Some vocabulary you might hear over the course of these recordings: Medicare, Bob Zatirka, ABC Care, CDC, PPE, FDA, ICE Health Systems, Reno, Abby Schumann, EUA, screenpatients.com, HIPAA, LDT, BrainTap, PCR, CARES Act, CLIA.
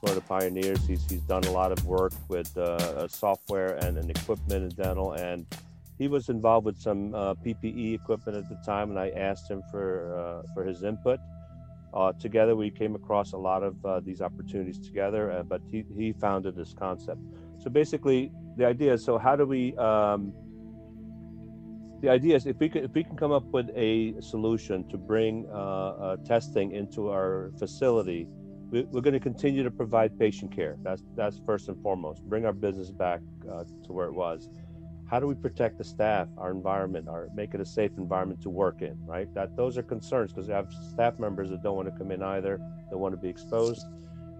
one of the pioneers. He's done a lot of work with software and equipment in dental, and he was involved with some PPE equipment at the time, and I asked him for his input. Together, we came across a lot of these opportunities together, but he founded this concept. So basically, the idea is, so how do we, the idea is if we can come up with a solution to bring testing into our facility, we're going to continue to provide patient care. That's first and foremost, bring our business back to where it was. How do we protect the staff, our environment, make it a safe environment to work in, right? Those are concerns, because I have staff members that don't want to come in either. They want to be exposed.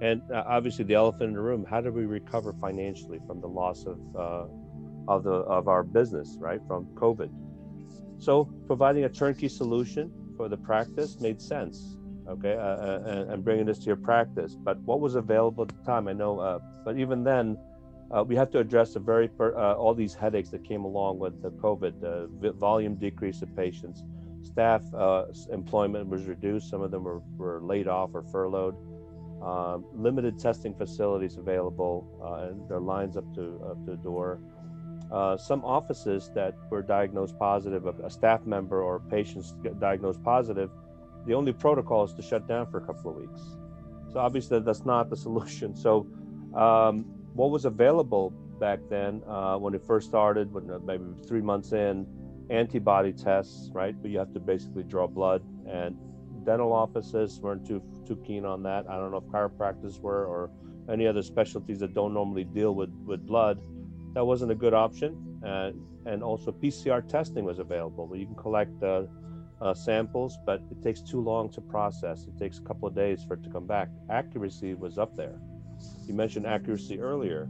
And obviously the elephant in the room, how do we recover financially from the loss of our business, right, from COVID? So providing a turnkey solution for the practice made sense, okay, and bringing this to your practice. But what was available at the time, I know, but even then, we have to address all these headaches that came along with the COVID, the volume decrease of patients, staff employment was reduced. Some of them were laid off or furloughed, limited testing facilities available, and their lines up to the door. Some offices that were diagnosed positive, a staff member or patients diagnosed positive, the only protocol is to shut down for a couple of weeks. So obviously that's not the solution. So, what was available back then when it first started, maybe 3 months in, antibody tests, right? But you have to basically draw blood, and dental offices weren't too keen on that. I don't know if chiropractors were or any other specialties that don't normally deal with blood. That wasn't a good option. And also PCR testing was available, where you can collect samples, but it takes too long to process. It takes a couple of days for it to come back. Accuracy was up there. You mentioned accuracy earlier.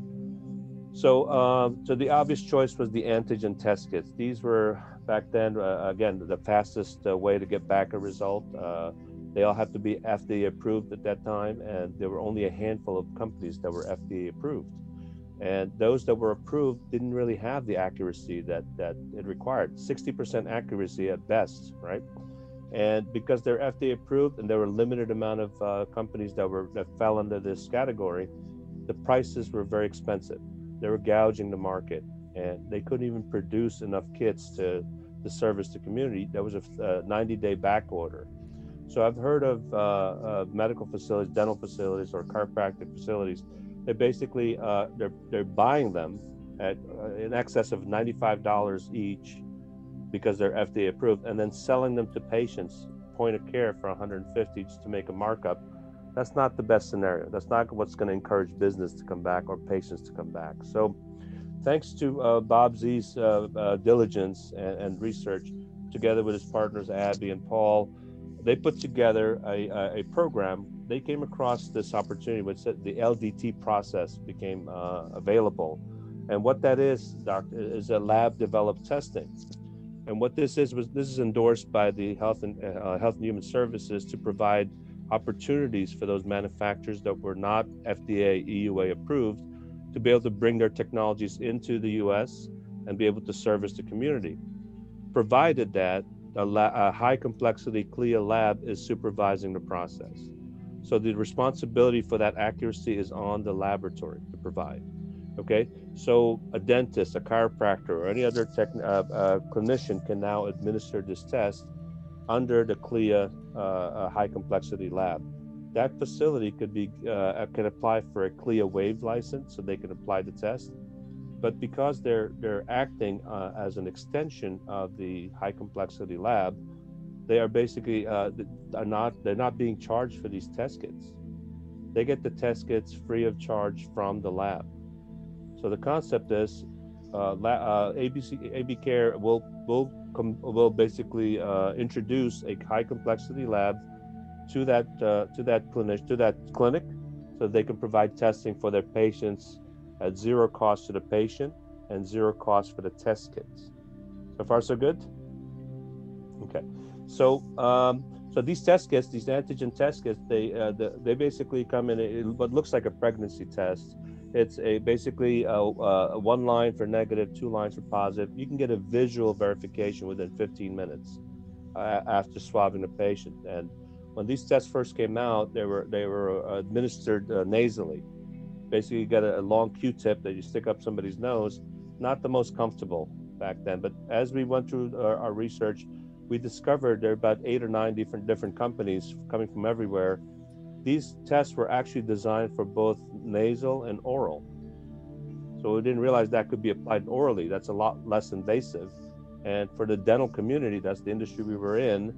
So the obvious choice was the antigen test kits. These were, back then, again, the fastest way to get back a result. They all have to be FDA approved at that time, and there were only a handful of companies that were FDA approved. And those that were approved didn't really have the accuracy that it required, 60% accuracy at best, right? And because they're FDA approved and there were a limited amount of companies that fell under this category, the prices were very expensive. They were gouging the market, and they couldn't even produce enough kits to service the community. There was a 90-day back order. So I've heard of medical facilities, dental facilities, or chiropractic facilities. They basically they're buying them at in excess of $95 each, because they're FDA approved, and then selling them to patients point of care for $150 just to make a markup. That's not the best scenario. That's not what's going to encourage business to come back or patients to come back. So thanks to Bob Z's diligence and research, together with his partners, Abby and Paul, they put together a program. They came across this opportunity, which said the LDT process became available. And what that is, doctor, is a lab-developed testing. And what this is, this is endorsed by the Health and Human Services to provide opportunities for those manufacturers that were not FDA, EUA approved to be able to bring their technologies into the US and be able to service the community. Provided that a high complexity CLIA lab is supervising the process. So the responsibility for that accuracy is on the laboratory to provide. Okay, so a dentist, a chiropractor, or any other clinician can now administer this test under the CLIA high complexity lab. That facility can apply for a CLIA waived license, so they can apply the test. But because they're acting as an extension of the high complexity lab, they are basically they're not being charged for these test kits. They get the test kits free of charge from the lab. So the concept is, AB Care will basically introduce a high complexity lab to that clinic, so they can provide testing for their patients at zero cost to the patient and zero cost for the test kits. So far, so good. Okay, so these test kits, these antigen test kits, they basically come in what looks like a pregnancy test. It's basically one line for negative, two lines for positive. You can get a visual verification within 15 minutes after swabbing the patient. And When these tests first came out, they were administered nasally. Basically, you got a long Q-tip that you stick up somebody's nose. Not the most comfortable back then, but as we went through our research, we discovered there are about 8 or 9 different companies coming from everywhere. These tests were actually designed for both nasal and oral. So we didn't realize that could be applied orally. That's a lot less invasive. And for the dental community, that's the industry we were in,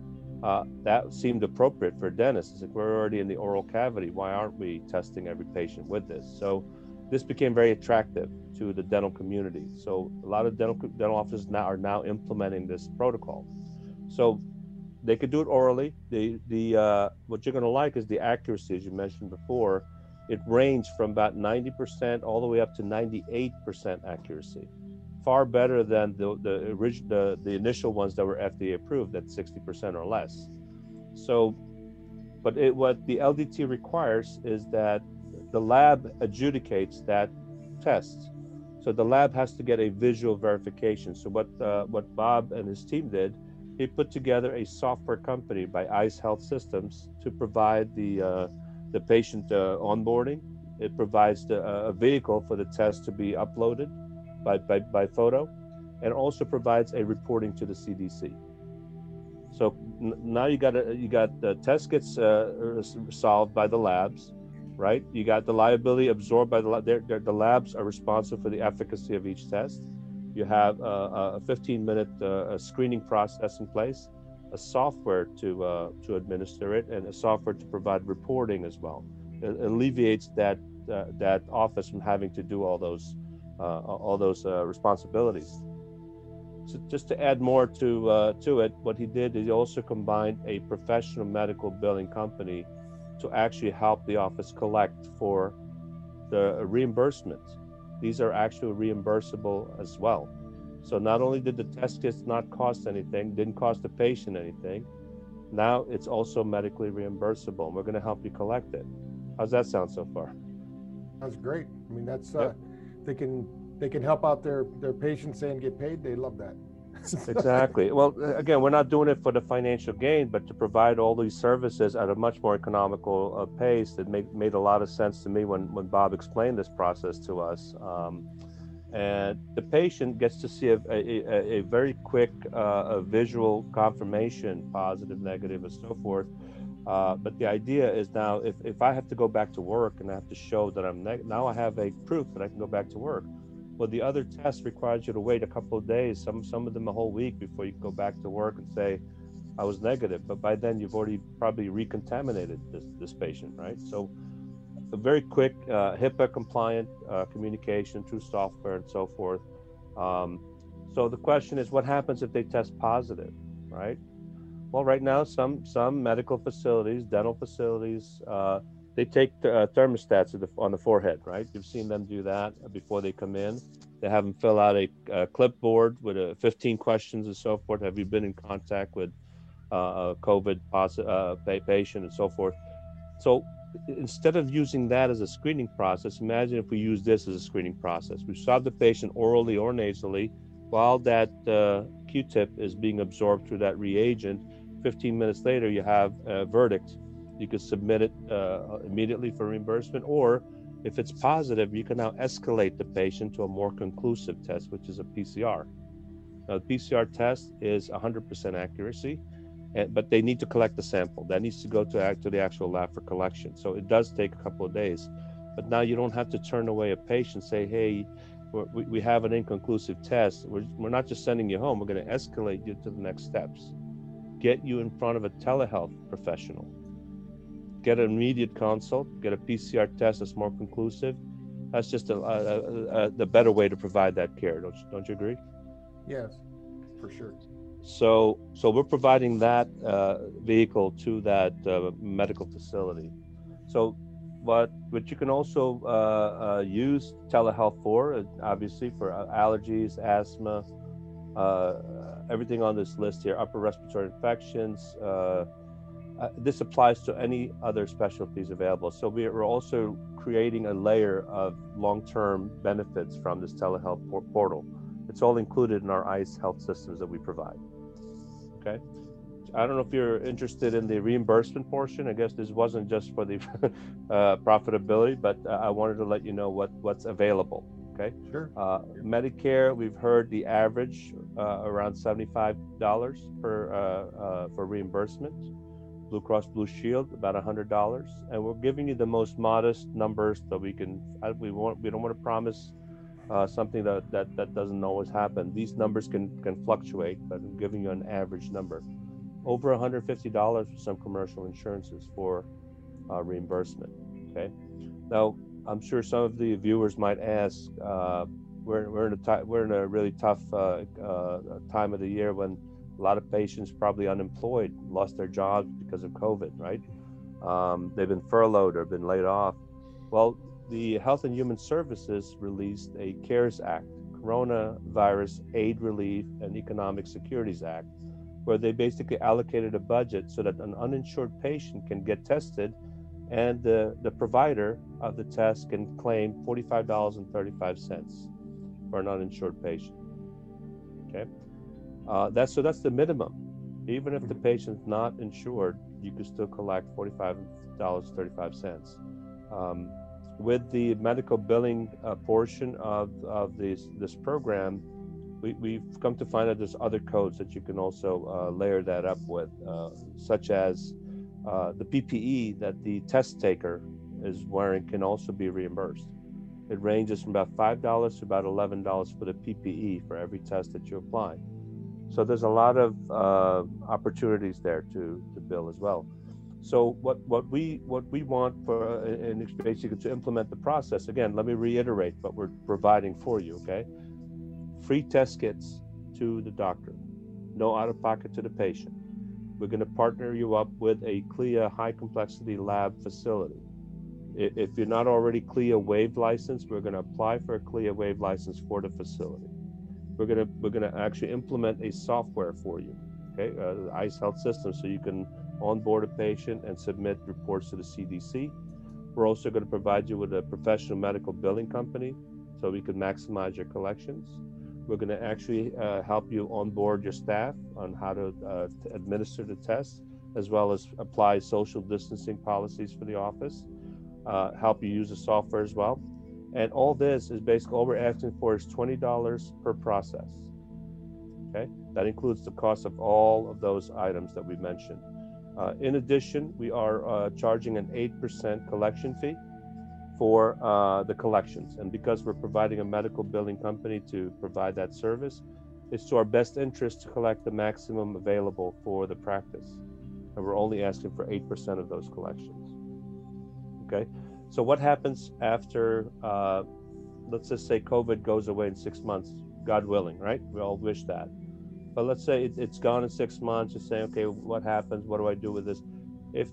that seemed appropriate for dentists. It's like, we're already in the oral cavity. Why aren't we testing every patient with this? So this became very attractive to the dental community. So a lot of dental offices now are now implementing this protocol. So they could do it orally. What you're going to like is the accuracy, as you mentioned before. It ranged from about 90% all the way up to 98% accuracy. Far better than the initial ones that were FDA approved at 60% or less. So, but what the LDT requires is that the lab adjudicates that test. So the lab has to get a visual verification. So what Bob and his team did, he put together a software company by ICE Health Systems to provide the patient onboarding. It provides a vehicle for the test to be uploaded by photo, and also provides a reporting to the CDC. So now you got the test gets solved by the labs, right? You got the liability absorbed by the lab. The labs are responsible for the efficacy of each test. You have a 15-minute screening process in place, a software to administer it, and a software to provide reporting as well. It alleviates that office from having to do all those responsibilities. So just to add more to it, what he did is he also combined a professional medical billing company to actually help the office collect for the reimbursement. These are actually reimbursable as well. So not only did the test kits not cost anything, didn't cost the patient anything, now it's also medically reimbursable, and we're gonna help you collect it. How's that sound so far? That's great. I mean, that's, yep. They can help out their patients and get paid. They love that. Exactly. Well, again, we're not doing it for the financial gain, but to provide all these services at a much more economical pace. That made a lot of sense to me when Bob explained this process to us. And the patient gets to see a very quick visual confirmation, positive, negative, and so forth. But the idea is now, if I have to go back to work and I have to show that I'm now I have a proof that I can go back to work. Well, the other test requires you to wait a couple of days, some of them a whole week, before you can go back to work and say, I was negative. But by then you've already probably recontaminated this patient, right? So a very quick HIPAA compliant communication through software and so forth. So the question is, what happens if they test positive, right? Well, right now, some medical facilities, dental facilities, they take thermostats on the forehead, right? You've seen them do that before they come in. They have them fill out a clipboard with 15 questions and so forth. Have you been in contact with a COVID patient and so forth? So instead of using that as a screening process, imagine if we use this as a screening process. We swab the patient orally or nasally while that Q-tip is being absorbed through that reagent. 15 minutes later, you have a verdict. You could submit it immediately for reimbursement, or if it's positive, you can now escalate the patient to a more conclusive test, which is a PCR. Now, the PCR test is 100% accuracy, but they need to collect the sample. That needs to go to the actual lab for collection. So it does take a couple of days, but now you don't have to turn away a patient, say, hey, we have an inconclusive test. We're not just sending you home. We're going to escalate you to the next steps. Get you in front of a telehealth professional. Get an immediate consult. Get a PCR test that's more conclusive. That's just the better way to provide that care. Don't you agree? Yes, for sure. So we're providing that vehicle to that medical facility. So. But you can also use telehealth for, obviously, for allergies, asthma, everything on this list here, upper respiratory infections. This applies to any other specialties available. So we're also creating a layer of long-term benefits from this telehealth portal. It's all included in our ICE Health Systems that we provide. Okay. I don't know if you're interested in the reimbursement portion. I guess this wasn't just for the profitability, but I wanted to let you know what's available. Okay. Sure. Medicare, we've heard the average around $75 for reimbursement. Blue Cross Blue Shield about $100, and we're giving you the most modest numbers that we can. We don't want to promise something that doesn't always happen. These numbers can fluctuate, but I'm giving you an average number. Over $150 for some commercial insurances for reimbursement. Okay, now I'm sure some of the viewers might ask, we're in a really tough time of the year when a lot of patients probably unemployed, lost their jobs because of COVID, right? They've been furloughed or been laid off. Well, the Health and Human Services released a CARES Act, Coronavirus Aid Relief and Economic Securities Act, where they basically allocated a budget so that an uninsured patient can get tested and the provider of the test can claim $45.35 for an uninsured patient, okay? That's the minimum. Even if the patient's not insured, you can still collect $45.35. With the medical billing portion of this program, we've come to find that there's other codes that you can also layer that up with, such as the PPE that the test taker is wearing can also be reimbursed. It ranges from about $5 to about $11 for the PPE for every test that you apply. So there's a lot of opportunities there to bill as well. So what we want for, and it's basically to implement the process, again, let me reiterate what we're providing for you, okay? Free test kits to the doctor, no out-of-pocket to the patient. We're gonna partner you up with a CLIA high complexity lab facility. If you're not already CLIA waived license, we're gonna apply for a CLIA waived license for the facility. We're gonna actually implement a software for you, okay? ICE Health Systems, so you can onboard a patient and submit reports to the CDC. We're also gonna provide you with a professional medical billing company so we can maximize your collections. We're gonna actually help you onboard your staff on how to administer the test, as well as apply social distancing policies for the office, help you use the software as well. And all this is basically, all we're asking for is $20 per process, okay? That includes the cost of all of those items that we mentioned. In addition, we are charging an 8% collection fee for the collections. And because we're providing a medical billing company to provide that service, it's to our best interest to collect the maximum available for the practice. And we're only asking for 8% of those collections, okay? So what happens after, let's just say COVID goes away in 6 months, God willing, right? We all wish that. But let's say it's gone in 6 months, you say, okay, what happens? What do I do with this? If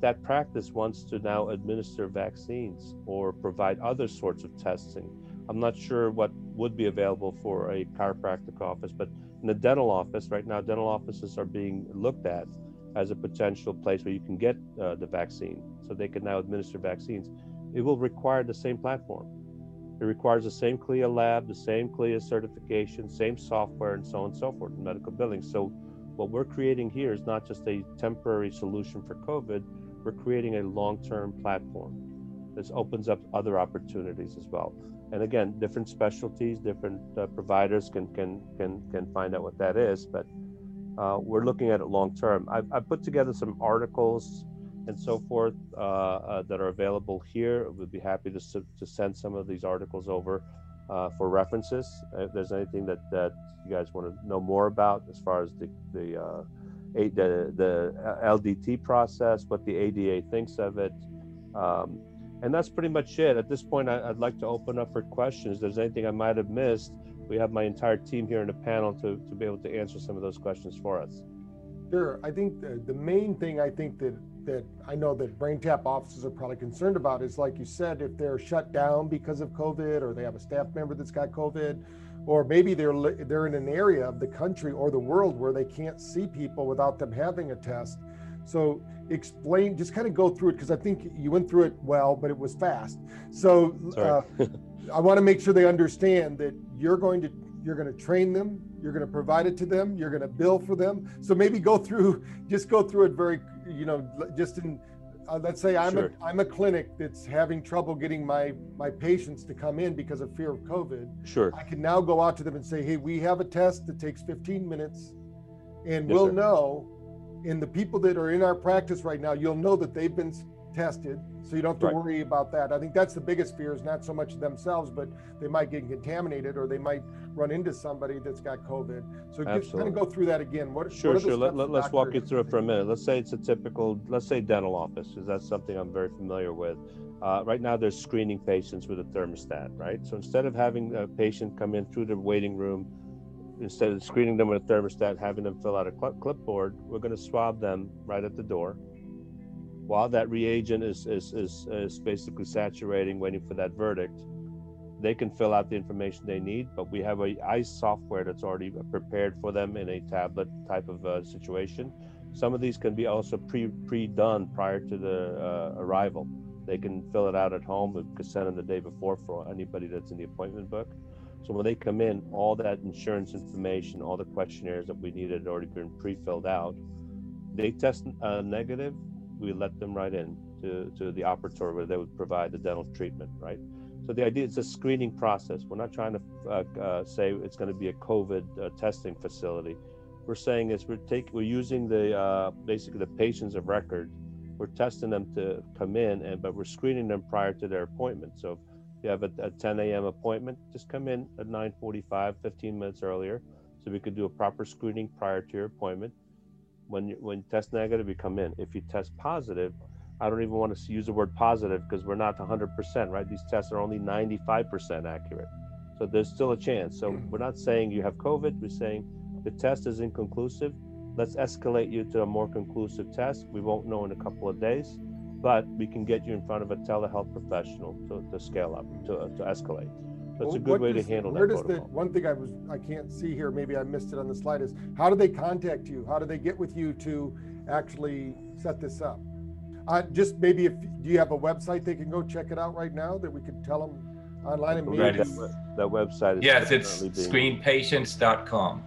that practice wants to now administer vaccines or provide other sorts of testing, I'm not sure what would be available for a chiropractic office, but in the dental office right now, dental offices are being looked at as a potential place where you can get the vaccine. So they can now administer vaccines. It will require the same platform. It requires the same CLIA lab, the same CLIA certification, same software, and so on and so forth in medical billing. So what we're creating here is not just a temporary solution for COVID, we're creating a long-term platform. This opens up other opportunities as well. And again, different specialties, different providers can find out what that is, but we're looking at it long-term. I've put together some articles and so forth that are available here. We'd be happy to send some of these articles over for references. If there's anything that you guys want to know more about as far as the LDT process, what the ADA thinks of it. And that's pretty much it. At this point, I'd like to open up for questions. If there's anything I might have missed, we have my entire team here in the panel to be able to answer some of those questions for us. Sure. I think the main thing that I know that BrainTap offices are probably concerned about is, like you said, if they're shut down because of COVID, or they have a staff member that's got COVID, or maybe they're in an area of the country or the world where they can't see people without them having a test. So explain, just kind of go through it, because I think you went through it well, but it was fast. So I want to make sure they understand that you're going to you're going to train them, you're going to provide it to them, you're going to bill for them. So maybe go through it very, just in, let's say I'm a clinic that's having trouble getting my patients to come in because of fear of COVID. Sure. I can now go out to them and say, hey, we have a test that takes 15 minutes and we'll know, and the people that are in our practice right now, you'll know that they've been tested, so you don't have to worry about that. I think that's the biggest fear, is not so much themselves, but they might get contaminated or they might run into somebody that's got COVID. So just kind of go through that again. What are the Let's walk you through it for a minute. Let's say it's a typical, let's say dental office, because that's something I'm very familiar with. Right now they're screening patients with a thermostat, right? So instead of having a patient come in through the waiting room, instead of screening them with a thermostat, having them fill out a clipboard, we're going to swab them right at the door. While that reagent is basically saturating, waiting for that verdict, they can fill out the information they need, but we have a ICE software that's already prepared for them in a tablet type of situation. Some of these can be also pre-done prior to the arrival. They can fill it out at home. We could send them the day before for anybody that's in the appointment book. So when they come in, all that insurance information, all the questionnaires that we needed had already been pre-filled out. They test negative. We let them right in to the operatory where they would provide the dental treatment, right? So the idea is a screening process. We're not trying to say it's going to be a COVID testing facility. We're saying is we're using the basically the patients of record. We're testing them to come in, but we're screening them prior to their appointment. So if you have a 10 a.m. appointment, just come in at 9:45, 15 minutes earlier, so we could do a proper screening prior to your appointment. When you test negative, you come in. If you test positive, I don't even want to use the word positive because we're not 100%, right? These tests are only 95% accurate. So there's still a chance. So we're not saying you have COVID. We're saying the test is inconclusive. Let's escalate you to a more conclusive test. We won't know in a couple of days, but we can get you in front of a telehealth professional to scale up, to escalate. That's a good way to handle that protocol. One thing I can't see here, maybe I missed it on the slide, is how do they contact you? How do they get with you to actually set this up? Just maybe do you have a website they can go check it out right now that we could tell them online? And right, that website is it's screenpatients.com.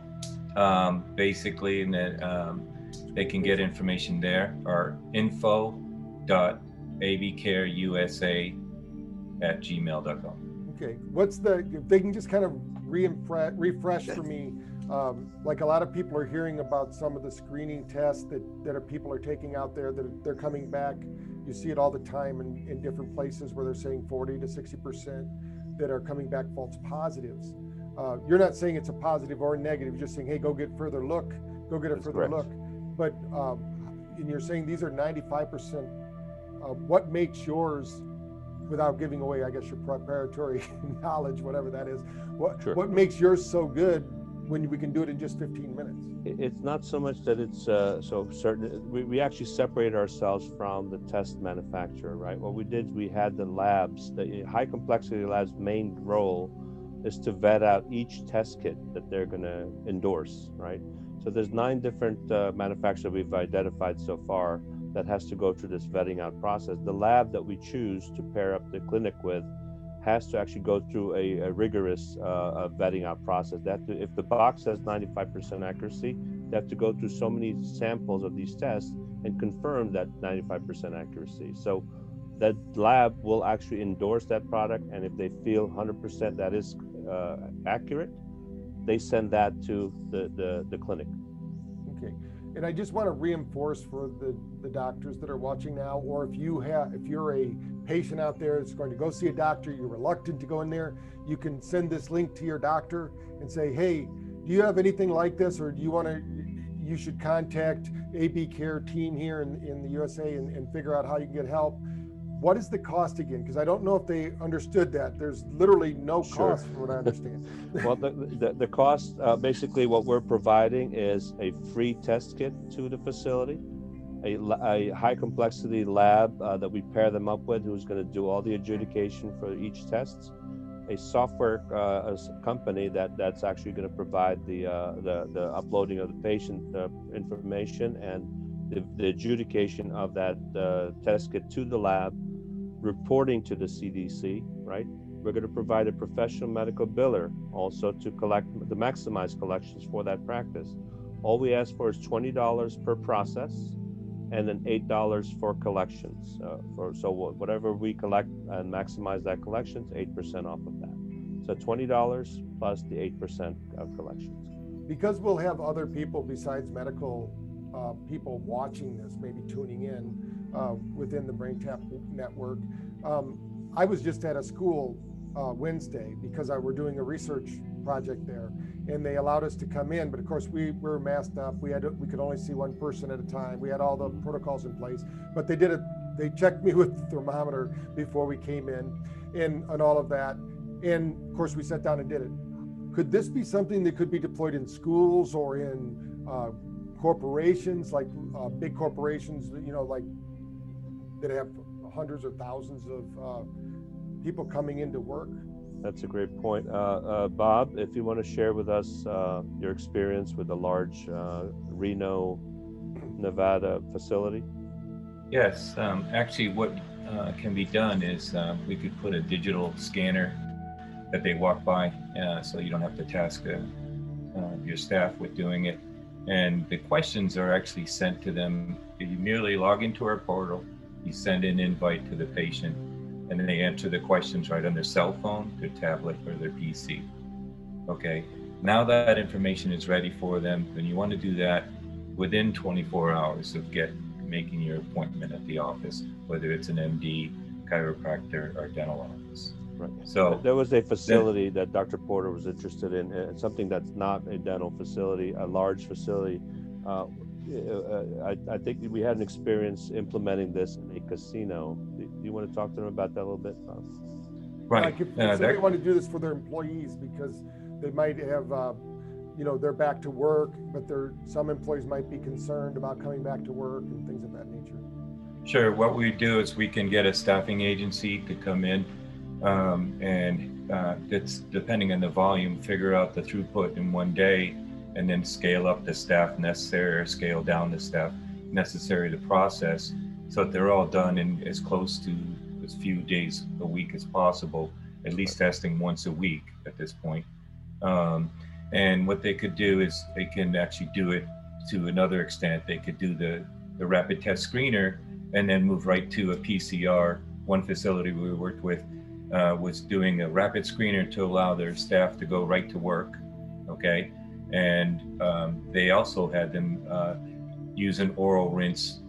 Basically, and they can get information there, or info.abcareusa@gmail.com. Okay, if they can just kind of refresh for me, like a lot of people are hearing about some of the screening tests that people are taking out there, that they're coming back. You see it all the time in different places where they're saying 40 to 60% that are coming back false positives. You're not saying it's a positive or a negative, you're just saying, hey, go get a further look. But, and you're saying these are 95%, what makes yours, without giving away, I guess, your preparatory knowledge, whatever that is, what makes yours so good when we can do it in just 15 minutes? It's not so much that it's so certain. We actually separate ourselves from the test manufacturer, right? What we did, we had the labs, the high complexity labs' main role is to vet out each test kit that they're going to endorse, right? So there's 9 different manufacturers we've identified so far that has to go through this vetting out process. The lab that we choose to pair up the clinic with has to actually go through a rigorous vetting out process. That if the box says 95% accuracy, they have to go through so many samples of these tests and confirm that 95% accuracy. So that lab will actually endorse that product, and if they feel 100% that is accurate, they send that to the clinic. Okay. And I just want to reinforce for the doctors that are watching now, or if you're a patient out there that's going to go see a doctor, you're reluctant to go in there, you can send this link to your doctor and say, hey, do you have anything like this? Or you should contact AB Care team here in the USA and figure out how you can get help. What is the cost again? Because I don't know if they understood that. There's literally no cost from what I understand. Well, the cost, basically what we're providing is a free test kit to the facility, a high complexity lab that we pair them up with, who's gonna do all the adjudication for each test, a software company that's actually gonna provide the uploading of the patient information and the adjudication of that test kit to the lab, reporting to the CDC, right? We're going to provide a professional medical biller also to collect, to maximize collections for that practice. All we ask for is $20 per process and then $8 for collections. So whatever we collect and maximize that collections, 8% off of that. So $20 plus the 8% of collections. Because we'll have other people besides medical people watching this, maybe tuning in within the BrainTap network. I was just at a school Wednesday because we're doing a research project there, and they allowed us to come in, but of course we were masked up. We could only see one person at a time. We had all the protocols in place, but they checked me with the thermometer before we came in and all of that. And of course we sat down and did it. Could this be something that could be deployed in schools or in corporations, like big corporations, you know, like that have hundreds or thousands of people coming into work? That's a great point. Bob, if you want to share with us your experience with the large Reno, Nevada facility. Yes, actually what can be done is we could put a digital scanner that they walk by, so you don't have to task your staff with doing it. And the questions are actually sent to them. You merely log into our portal, you send an invite to the patient, and then they answer the questions right on their cell phone, their tablet, or their PC. Okay, now that information is ready for them, then you want to do that within 24 hours of making your appointment at the office, whether it's an MD, chiropractor, or dental office. Right. So there was a facility that Dr. Porter was interested in, something that's not a dental facility, a large facility. I think we had an experience implementing this in a casino. Do you want to talk to them about that a little bit, Bob? Right. They want to do this for their employees because they might have, they're back to work, but some employees might be concerned about coming back to work and things of that nature. Sure. What we do is we can get a staffing agency to come in. And it's depending on the volume, figure out the throughput in one day and then scale up the staff necessary or scale down the staff necessary to process so that they're all done in as close to as few days a week as possible, at least testing once a week at this point. And what they could do is they can actually do it to another extent. They could do the rapid test screener and then move right to a PCR. One facility we worked with was doing a rapid screener to allow their staff to go right to work, okay? And they also had them use an oral rinse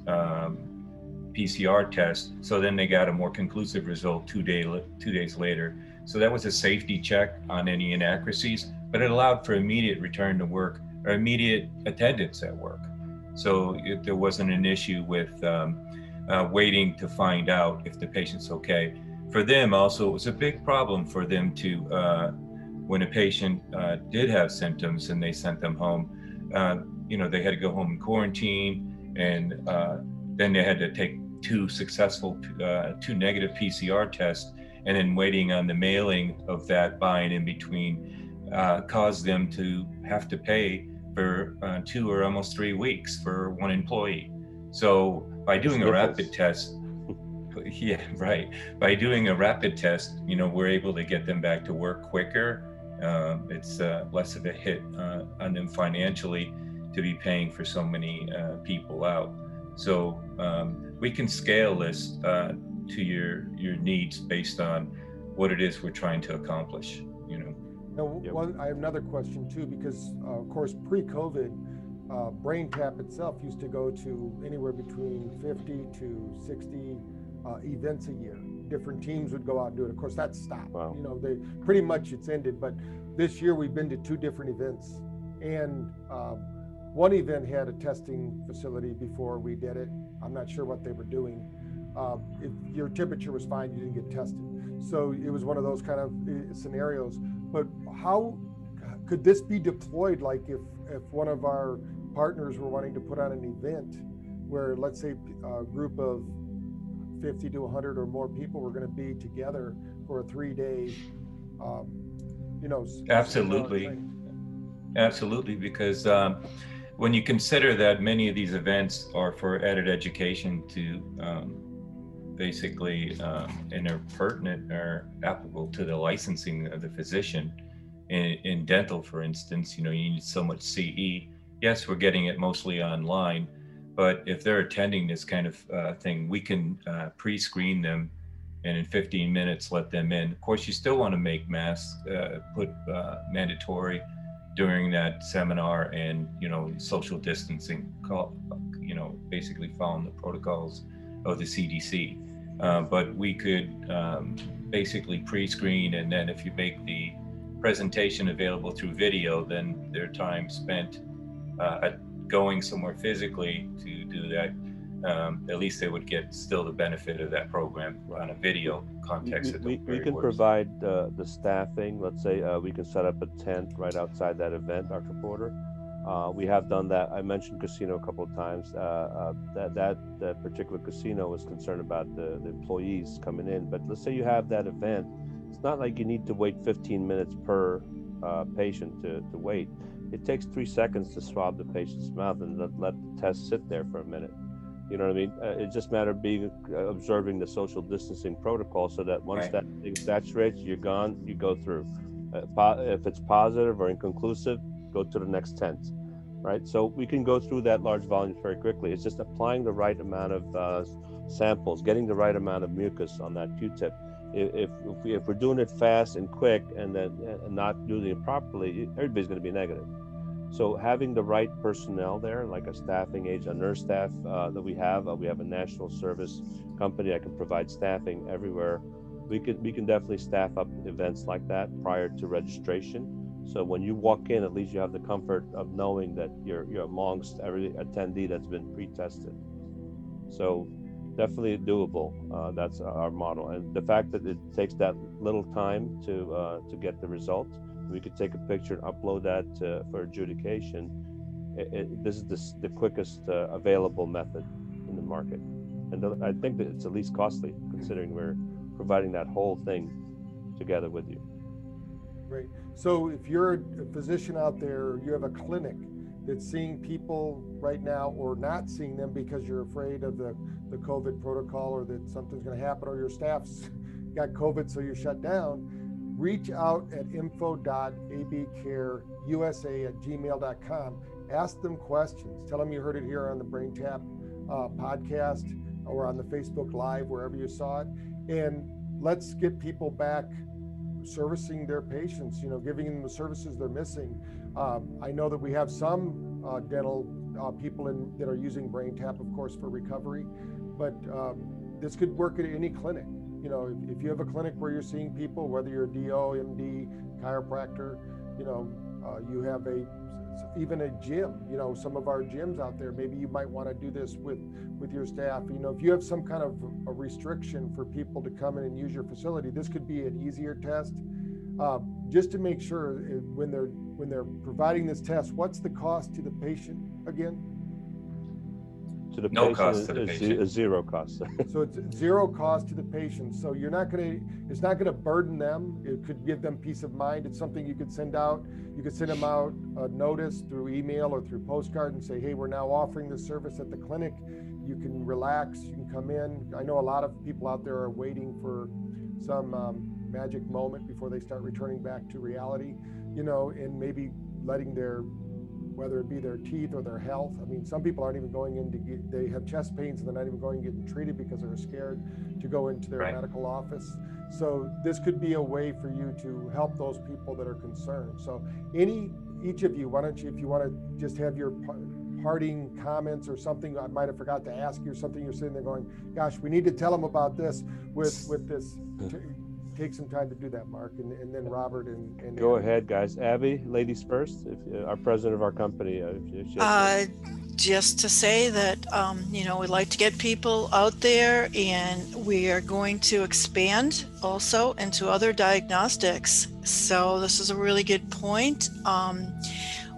PCR test, so then they got a more conclusive result 2 days later. So that was a safety check on any inaccuracies, but it allowed for immediate return to work or immediate attendance at work. So there wasn't an issue with waiting to find out if the patient's okay. For them also, it was a big problem for them to, when a patient did have symptoms and they sent them home, they had to go home and quarantine, and then they had to take two negative PCR tests, and then waiting on the mailing of that by and in between caused them to have to pay for 2 or almost 3 weeks for one employee. So by doing a rapid test, yeah, right. By doing a rapid test, we're able to get them back to work quicker. It's less of a hit on them financially to be paying for so many people out. So we can scale this to your needs based on what it is we're trying to accomplish. I have another question too, because of course pre-COVID, BrainTap itself used to go to anywhere between 50 to 60. Events a year. Different teams would go out and do it. Of course, that stopped. Wow. They pretty much it's ended. But this year we've been to 2 different events, and one event had a testing facility before we did it. I'm not sure what they were doing. If your temperature was fine, you didn't get tested. So it was one of those kind of scenarios. But how could this be deployed? Like if one of our partners were wanting to put on an event where, let's say, a group of 50 to 100 or more people were going to be together for a 3-day, Absolutely, because when you consider that many of these events are for added education to basically and are pertinent or applicable to the licensing of the physician. In dental, for instance, you know, you need so much CE. Yes, we're getting it mostly online, but if they're attending this kind of thing, we can pre-screen them and in 15 minutes let them in. Of course, you still want to make masks mandatory during that seminar, and, you know, social distancing, you know, basically following the protocols of the CDC. But we could basically pre-screen, and then if you make the presentation available through video, then their time spent at going somewhere physically to do that, at least they would get still the benefit of that program on a video context. We can provide the staffing. Let's say we can set up a tent right outside that event, Dr. Porter. We have done that. I mentioned casino a couple of times. That particular casino was concerned about the employees coming in. But let's say you have that event. It's not like you need to wait 15 minutes per patient to wait. It takes 3 seconds to swab the patient's mouth and let the test sit there for a minute. You know what I mean? It's just a matter of observing the social distancing protocol, so that once that thing saturates, you're gone, you go through. If it's positive or inconclusive, go to the next tent, right? So we can go through that large volume very quickly. It's just applying the right amount of samples, getting the right amount of mucus on that Q-tip. If we're doing it fast and quick and then not doing it properly, everybody's going to be negative. So having the right personnel there, like a staffing agent, a nurse staff that we have a national service company that can provide staffing everywhere. We can definitely staff up events like that prior to registration. So when you walk in, at least you have the comfort of knowing that you're amongst every attendee that's been pre-tested. So definitely doable. That's our model. And the fact that it takes that little time to get the result, we could take a picture and upload that for adjudication. This is the quickest available method in the market. And I think that it's the least costly, considering we're providing that whole thing together with you. Great. So if you're a physician out there, you have a clinic that's seeing people right now or not seeing them because you're afraid of the COVID protocol, or that something's going to happen, or your staff's got COVID, so you're shut down, reach out at info.abcareusa@gmail.com. Ask them questions. Tell them you heard it here on the BrainTap podcast or on the Facebook Live, wherever you saw it. And let's get people back servicing their patients, you know, giving them the services they're missing. I know that we have some dental people that are using BrainTap, of course, for recovery, but this could work at any clinic. You know, if you have a clinic where you're seeing people, whether you're a DO, MD, chiropractor, you know, you have even a gym, you know, some of our gyms out there, maybe you might want to do this with your staff. You know, if you have some kind of a restriction for people to come in and use your facility, this could be an easier test. Just to make sure when they're providing this test, what's the cost to the patient again? To the patient, cost to the patient. Zero cost. So it's zero cost to the patient. So you're not going to, it's not going to burden them. It could give them peace of mind. It's something you could send out. You could send them out a notice through email or through postcard and say, hey, we're now offering this service at the clinic. You can relax. You can come in. I know a lot of people out there are waiting for some magic moment before they start returning back to reality, you know, and maybe letting their, whether it be their teeth or their health. I mean, some people aren't even going in to get, they have chest pains and they're not even going and getting treated because they're scared to go into their medical office. So this could be a way for you to help those people that are concerned. So each of you, why don't you, if you want to just have your parting comments or something I might have forgot to ask you, or something you're sitting there going, gosh, we need to tell them about this with this. Take some time to do that, Mark, and then Robert and go ahead, guys. Abby, ladies first. If our president of our company, just to say that you know, we'd like to get people out there, and we are going to expand also into other diagnostics. So this is a really good point.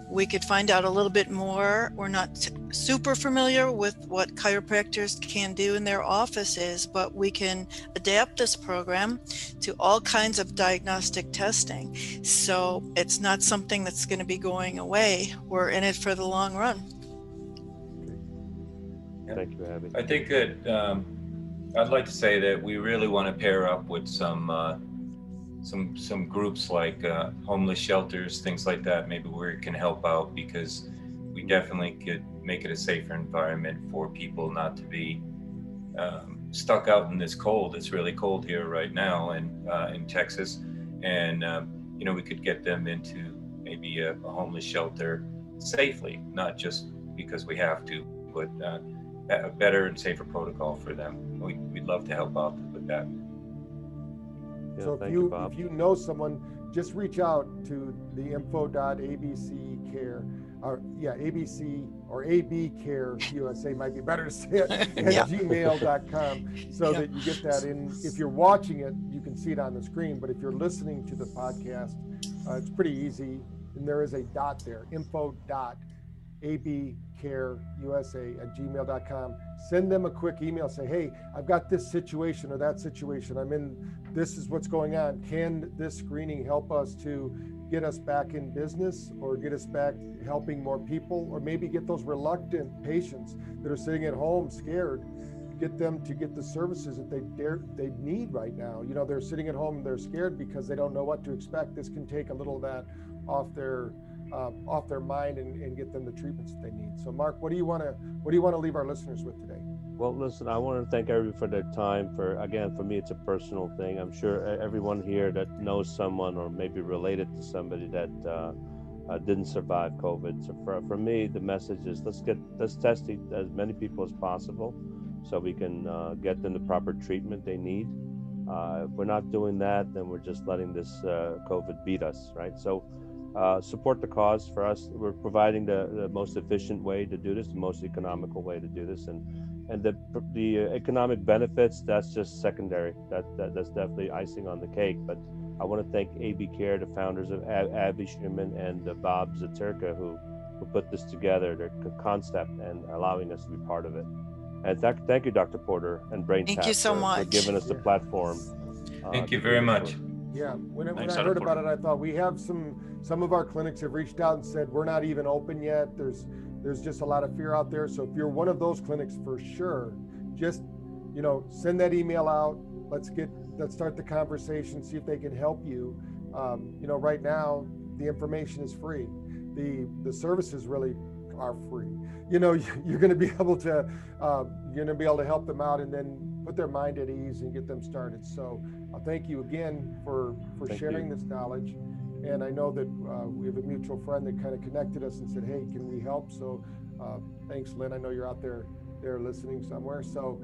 We could find out a little bit more. We're not super familiar with what chiropractors can do in their offices, but we can adapt this program to all kinds of diagnostic testing. So it's not something that's going to be going away. We're in it for the long run. Thank you, Abby. I think that I'd like to say that we really want to pair up with some groups like homeless shelters, things like that, maybe where it can help out, because we definitely could make it a safer environment for people not to be stuck out in this cold. It's really cold here right now in Texas, and you know, we could get them into maybe a homeless shelter safely, not just because we have to, but a better and safer protocol for them. We'd love to help out with that. Yeah, so if you know someone, just reach out to the info.abccare, or yeah, ABC or AB Care USA might be better to say it, at yeah. gmail.com, so yeah. that you get that in. If you're watching it, you can see it on the screen, but if you're listening to the podcast, it's pretty easy. And there is a dot there, info.abcareusa@gmail.com. Send them a quick email, say, hey, I've got this situation or that situation. I'm in, this is what's going on. Can this screening help us to get us back in business, or get us back helping more people, or maybe get those reluctant patients that are sitting at home scared, get them to get the services that they need right now. You know, they're sitting at home, they're scared because they don't know what to expect. This can take a little of that off their mind and get them the treatments that they need. So Mark, what do you want to leave our listeners with today? Well, listen, I want to thank everybody for their time. For me, it's a personal thing. I'm sure everyone here that knows someone or maybe related to somebody that didn't survive COVID. So for me, the message is let's test as many people as possible so we can get them the proper treatment they need. If we're not doing that, then we're just letting this COVID beat us, right? So support the cause. For us, we're providing the most efficient way to do this, the most economical way to do this, and the economic benefits, that's just secondary. That's definitely icing on the cake. But I want to thank AB Care, the founders of Abby Schumann and Bob Zatirka, who put this together, their concept, and allowing us to be part of it. And thank you, Dr. Porter and BrainTap. Thank you so much for giving us the platform. Thank you very much. Yeah, when I heard about it, I thought we have some of our clinics have reached out and said, we're not even open yet. There's just a lot of fear out there. So if you're one of those clinics, for sure, just, you know, send that email out. Let's start the conversation, see if they can help you. You know, right now, the information is free. The services really are free. You know, you're going to be able to, help them out and then put their mind at ease and get them started. So thank you again for sharing this knowledge. And I know that we have a mutual friend that kind of connected us and said, hey, can we help? So thanks, Lynn. I know you're out there listening somewhere. So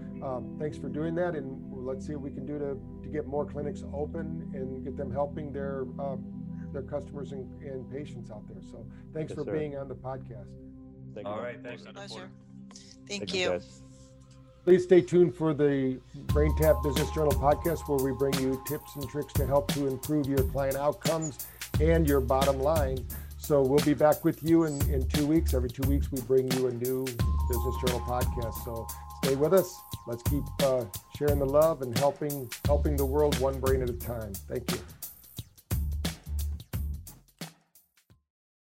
thanks for doing that. And let's see what we can do to get more clinics open and get them helping their customers and patients out there. So thanks for being on the podcast. All right. Thanks. Pleasure. Thank you. Please stay tuned for the BrainTap Business Journal podcast, where we bring you tips and tricks to help to improve your client outcomes and your bottom line. So we'll be back with you in 2 weeks. Every 2 weeks, we bring you a new Business Journal podcast. So stay with us. Let's keep sharing the love and helping the world one brain at a time. Thank you.